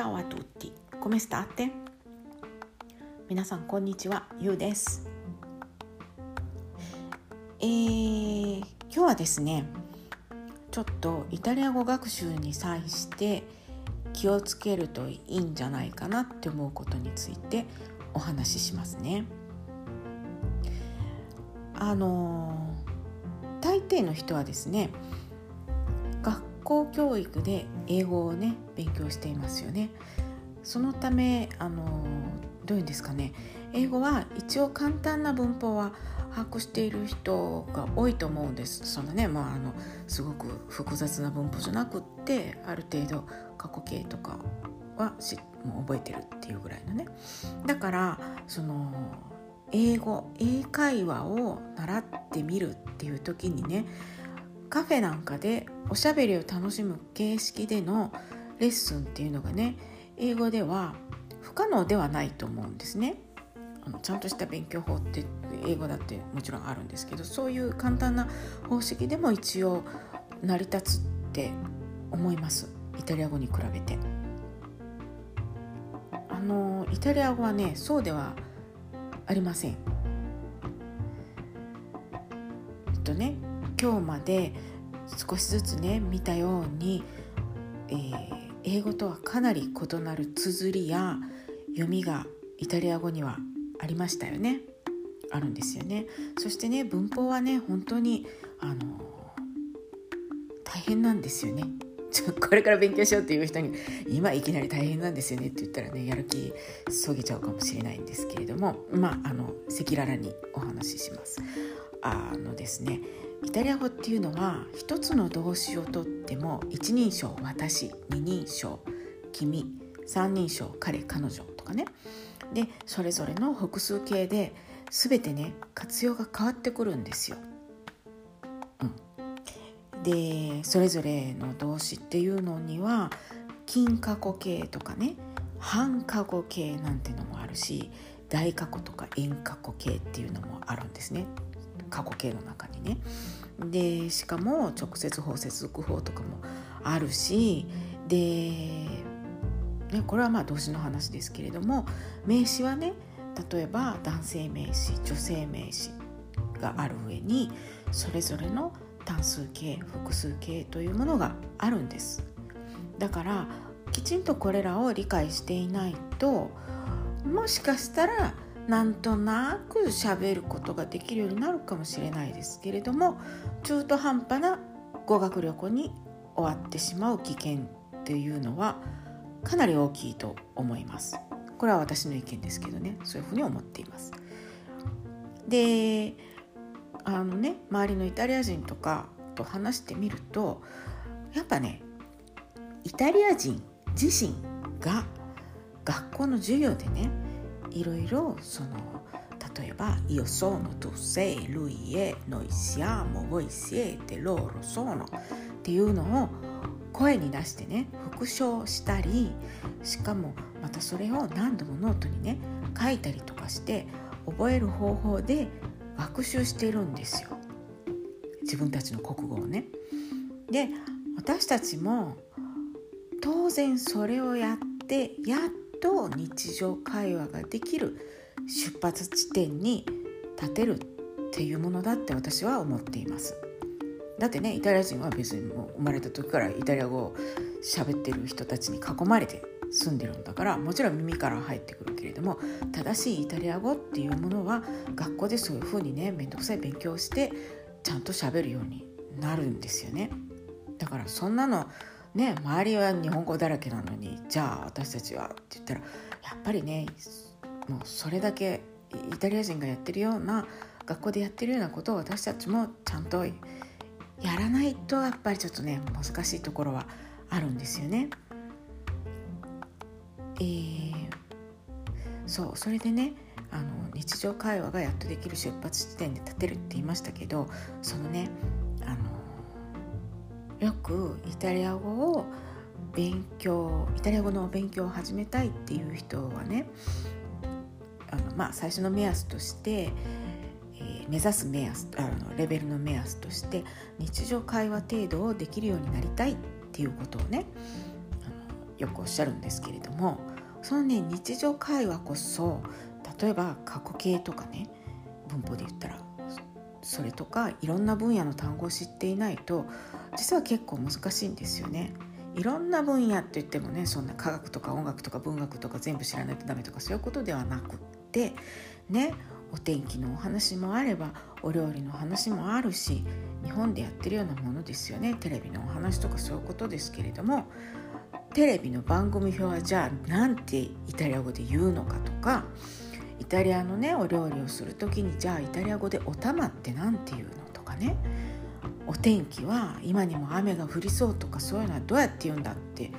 Ciao a tutti. Come state? 皆さんこんにちは、ゆうです。今日はですね、ちょっとイタリア語学習に際して気をつけるといいんじゃないかなって思うことについてお話ししますね。大抵の人はですね、学校教育で英語をね勉強していますよね。そのためどういうんですかね、英語は一応簡単な文法は把握している人が多いと思うんです。そのね、すごく複雑な文法じゃなくって、ある程度過去形とかはもう覚えてるっていうぐらいのね。だからその英会話を習ってみるっていう時にね、カフェなんかでおしゃべりを楽しむ形式でのレッスンっていうのがね、英語では不可能ではないと思うんですね。ちゃんとした勉強法って英語だってもちろんあるんですけど、そういう簡単な方式でも一応成り立つって思います、イタリア語に比べて。イタリア語はね、そうではありません。今日まで少しずつね見たように、英語とはかなり異なる綴りや読みがイタリア語にはありましたよね。あるんですよね。そしてね、文法はね本当に大変なんですよね。これから勉強しようっていう人に今いきなり大変なんですよねって言ったらね、やる気そぎちゃうかもしれないんですけれども、赤裸々にお話しします。ですね、イタリア語っていうのは一つの動詞をとっても一人称私、二人称君、三人称彼彼女とかね、でそれぞれの複数形で全てね活用が変わってくるんですよ。でそれぞれの動詞っていうのには近過去形とかね、半過去形なんてのもあるし、大過去とか遠過去形っていうのもあるんですね、過去形の中にね。でしかも直接法接続法とかもあるし、で、これは動詞の話ですけれども、名詞はね、例えば男性名詞女性名詞がある上にそれぞれの単数形複数形というものがあるんです。だからきちんとこれらを理解していないと、もしかしたらなんとなく喋ることができるようになるかもしれないですけれども、中途半端な語学力に終わってしまう危険っていうのはかなり大きいと思います。これは私の意見ですけどね、そういうふうに思っています。で周りのイタリア人とかと話してみると、やっぱねイタリア人自身が学校の授業でね、いろいろ例えば Io sono, tu sei, lui è, noi siamo, voi siete, loro sono っていうのを声に出してね復唱したり、しかもまたそれを何度もノートにね書いたりとかして覚える方法で学習してるんですよ、自分たちの国語をね。で私たちも当然それをやってやっと日常会話ができる出発地点に立てるっていうものだって私は思っています。だってね、イタリア人は別にもう生まれた時からイタリア語を喋ってる人たちに囲まれて住んでるんだから、もちろん耳から入ってくるけれども、正しいイタリア語っていうものは学校でそういう風にねめんどくさい勉強をしてちゃんと喋るようになるんですよね。だからそんなのね、周りは日本語だらけなのに、じゃあ私たちはって言ったらやっぱりね、もうそれだけイタリア人がやってるような学校でやってるようなことを私たちもちゃんとやらないと、やっぱりちょっとね難しいところはあるんですよね。それでね日常会話がやっとできる出発地点で立てるって言いましたけど、そのねよくイタリア語の勉強を始めたいっていう人はね、最初の目安として、目指す目安レベルの目安として日常会話程度をできるようになりたいっていうことをねよくおっしゃるんですけれども、そのね、日常会話こそ、例えば過去形とかね、文法で言ったらそれとか、いろんな分野の単語を知っていないと実は結構難しいんですよね。いろんな分野って言ってもね、そんな科学とか音楽とか文学とか全部知らないとダメとか、そういうことではなくってね、お天気のお話もあればお料理の話もあるし、日本でやってるようなものですよね。テレビのお話とかそういうことですけれども、テレビの番組表はじゃあなんてイタリア語で言うのかとか、イタリアのねお料理をするときにじゃあイタリア語でお玉ってなんて言うのとかね、お天気は今にも雨が降りそうとか、そういうのはどうやって言うんだって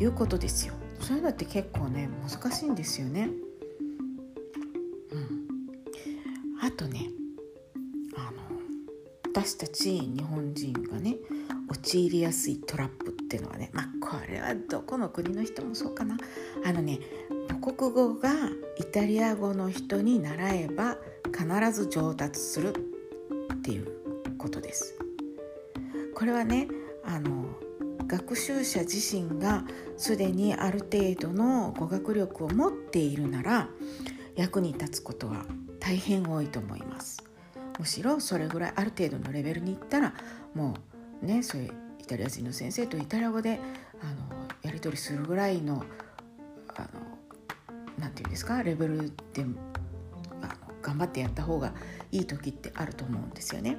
いうことですよ。そういうのって結構ね難しいんですよね。あとね、私たち日本人がね陥りやすいトラップっていうのはね、まあこれはどこの国の人もそうかな、母国語がイタリア語の人に習えば必ず上達するっていうことです。これはね、学習者自身がすでにある程度の語学力を持っているなら役に立つことは大変多いと思います。むしろそれぐらいある程度のレベルに行ったらもうね、そういうイタリア人の先生とイタリア語でやり取りするぐらいのなんていうんですか、レベルで頑張ってやった方がいい時ってあると思うんですよね。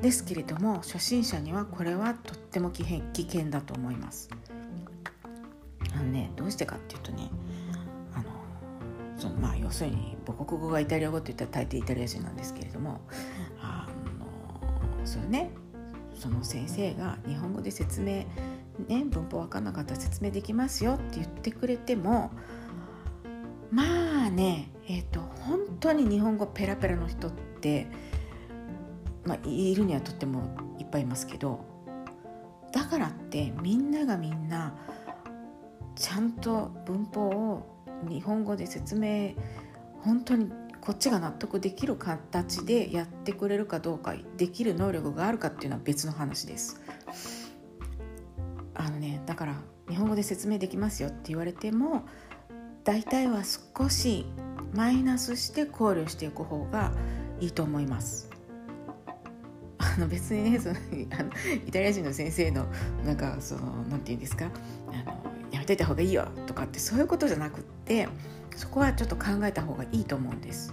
ですけれども初心者にはこれはとっても危険だと思います。どうしてかっていうとね、要するに母国語がイタリア語って言ったら大抵イタリア人なんですけれども、その先生が日本語で説明、ね、文法分かんなかったら説明できますよって言ってくれても、まあね、本当に日本語ペラペラの人って、いるにはとってもいっぱいいますけど、だからってみんながみんなちゃんと文法を日本語で説明、本当にこっちが納得できる形でやってくれるかどうか、できる能力があるかっていうのは別の話です。だから日本語で説明できますよって言われても、大体は少しマイナスして考慮していく方がいいと思います。別にね、イタリア人の先生のなんていうんですか、やめといた方がいいよとかってそういうことじゃなくって、そこはちょっと考えた方がいいと思うんです。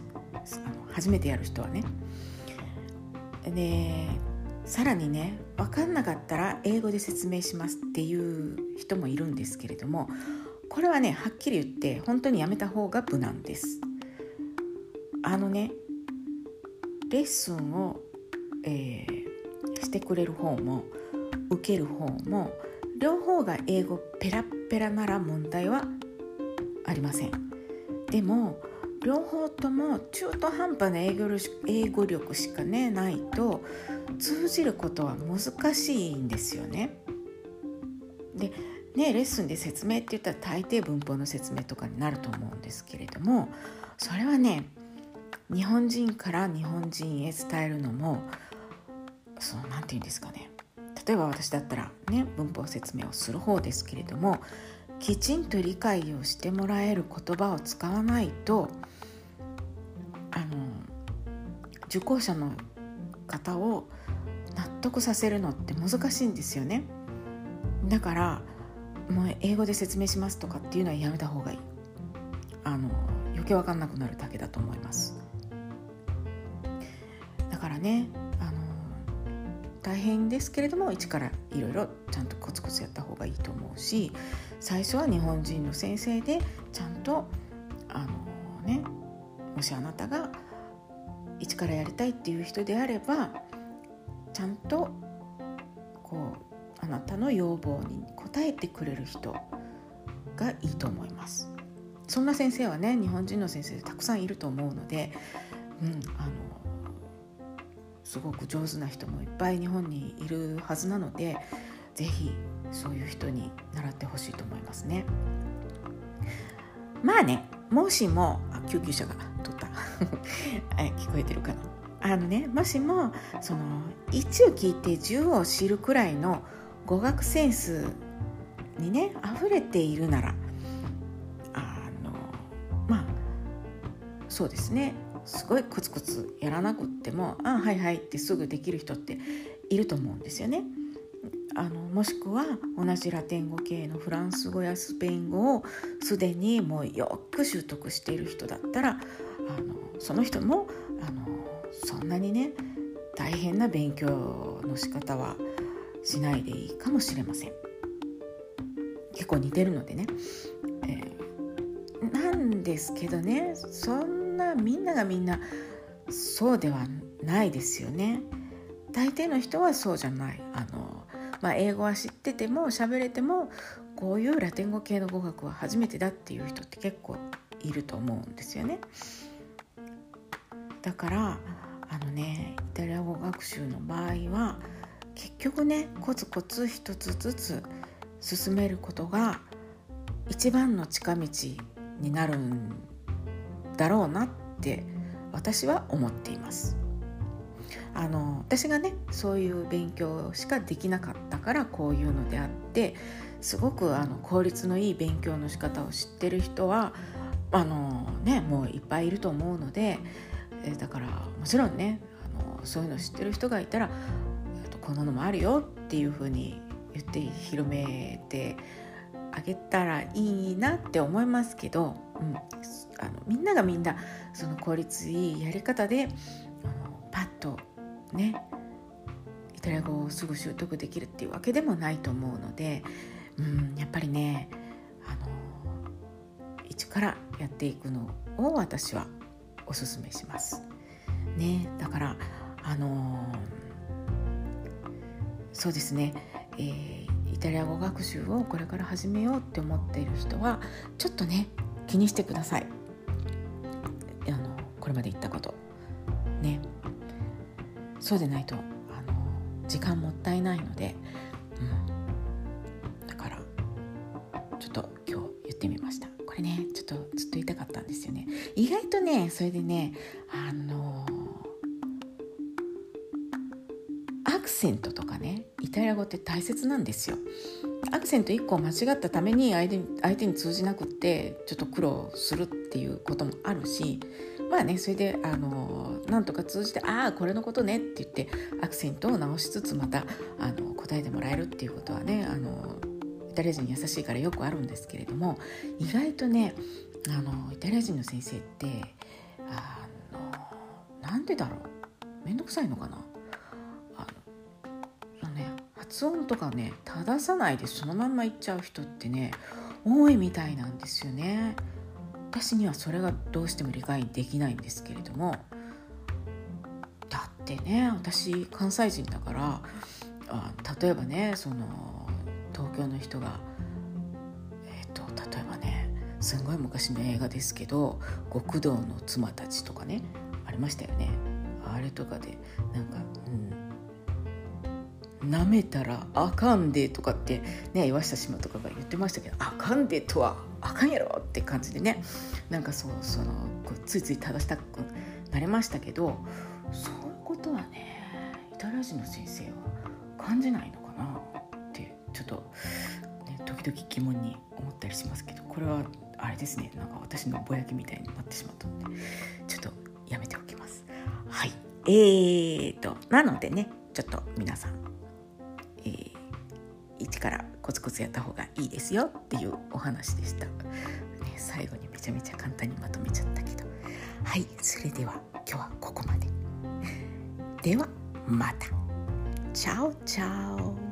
初めてやる人はね。でさらにね、分かんなかったら英語で説明しますっていう人もいるんですけれども、これはねはっきり言って本当にやめた方が無難です。レッスンを、してくれる方も受ける方も両方が英語ペラペラなら問題はありません。でも両方とも中途半端な英語力しかねないと通じることは難しいんですよね。でね、レッスンで説明って言ったら大抵文法の説明とかになると思うんですけれども、それはね日本人から日本人へ伝えるのもなんていうんですかね、例えば私だったらね文法説明をする方ですけれども、きちんと理解をしてもらえる言葉を使わないと受講者の方を納得させるのって難しいんですよね。だからもう英語で説明しますとかっていうのはやめた方がいい。余計分かんなくなるだけだと思います。だからね、大変ですけれども一からいろいろちゃんとコツコツやった方がいいと思うし、最初は日本人の先生でちゃんともしあなたが一からやりたいっていう人であれば、ちゃんとこうあなたの要望に応えてくれる人がいいと思います。そんな先生はね日本人の先生たくさんいると思うので、すごく上手な人もいっぱい日本にいるはずなので、ぜひそういう人に習ってほしいと思いますね。もしも救急車が通った聞こえてるかな。もしも1を聞いて10を知るくらいの語学センスにね溢れているならまあそうですね、すごいコツコツやらなくってもはいはいってすぐできる人っていると思うんですよね。もしくは同じラテン語系のフランス語やスペイン語をすでにもうよく習得している人だったらその人もそんなにね大変な勉強の仕方はしないでいいかもしれません。結構似てるのでね、なんですけどね、そんなみんながみんなそうではないですよね。大抵の人はそうじゃない。英語は知ってても喋れてもこういうラテン語系の語学は初めてだっていう人って結構いると思うんですよね。だからイタリア語学習の場合は結局ねコツコツ一つずつ進めることが一番の近道になるんだろうなって私は思っています。私がねそういう勉強しかできなかったからこういうのであって、すごく効率のいい勉強の仕方を知ってる人はもういっぱいいると思うので、だからもちろんねそういうの知ってる人がいたらこんなのもあるよっていうふうに言って広めてあげたらいいなって思いますけど、みんながみんなその効率いいやり方でパッとねイタリア語をすぐ習得できるっていうわけでもないと思うので、やっぱりね一からやっていくのを私はおすすめしますね。だからそうですね、イタリア語学習をこれから始めようって思っている人はちょっとね気にしてください。これまで言ったことね、そうでないと時間もったいないので、だからちょっと今日言ってみました。これねちょっとずっと言いたかったんですよね。意外とねそれでねアクセントとかねイタリア語って大切なんですよ。アクセント1個間違ったために相手に通じなくってちょっと苦労するっていうこともあるし、それでなんとか通じてこれのことねって言ってアクセントを直しつつまた答えてもらえるっていうことはねイタリア人優しいからよくあるんですけれども、意外とねイタリア人の先生ってなんでだろう、めんどくさいのかな、発音とかね正さないでそのまんま言っちゃう人ってね多いみたいなんですよね。私にはそれがどうしても理解できないんですけれども、だってね私関西人だから、例えばね東京の人が例えばねすんごい昔の映画ですけど極道の妻たちとかねありましたよね。あれとかでなんか舐めたらあかんでとかってね岩下志麻とかが言ってましたけど、あかんでとはあかんやろって感じでね、なんかついつい正したくなりましたけど、そういうことはねイタリア人の先生は感じないのかなってちょっと、ね、時々疑問に思ったりしますけど、これはあれですね、なんか私のぼやきみたいになってしまったのでちょっとやめておきます。はい、なのでねちょっと皆さん一からコツコツやった方がいいですよっていうお話でした、最後にめちゃめちゃ簡単にまとめちゃったけど、はい、それでは今日はここまで。ではまた。チャオチャオ。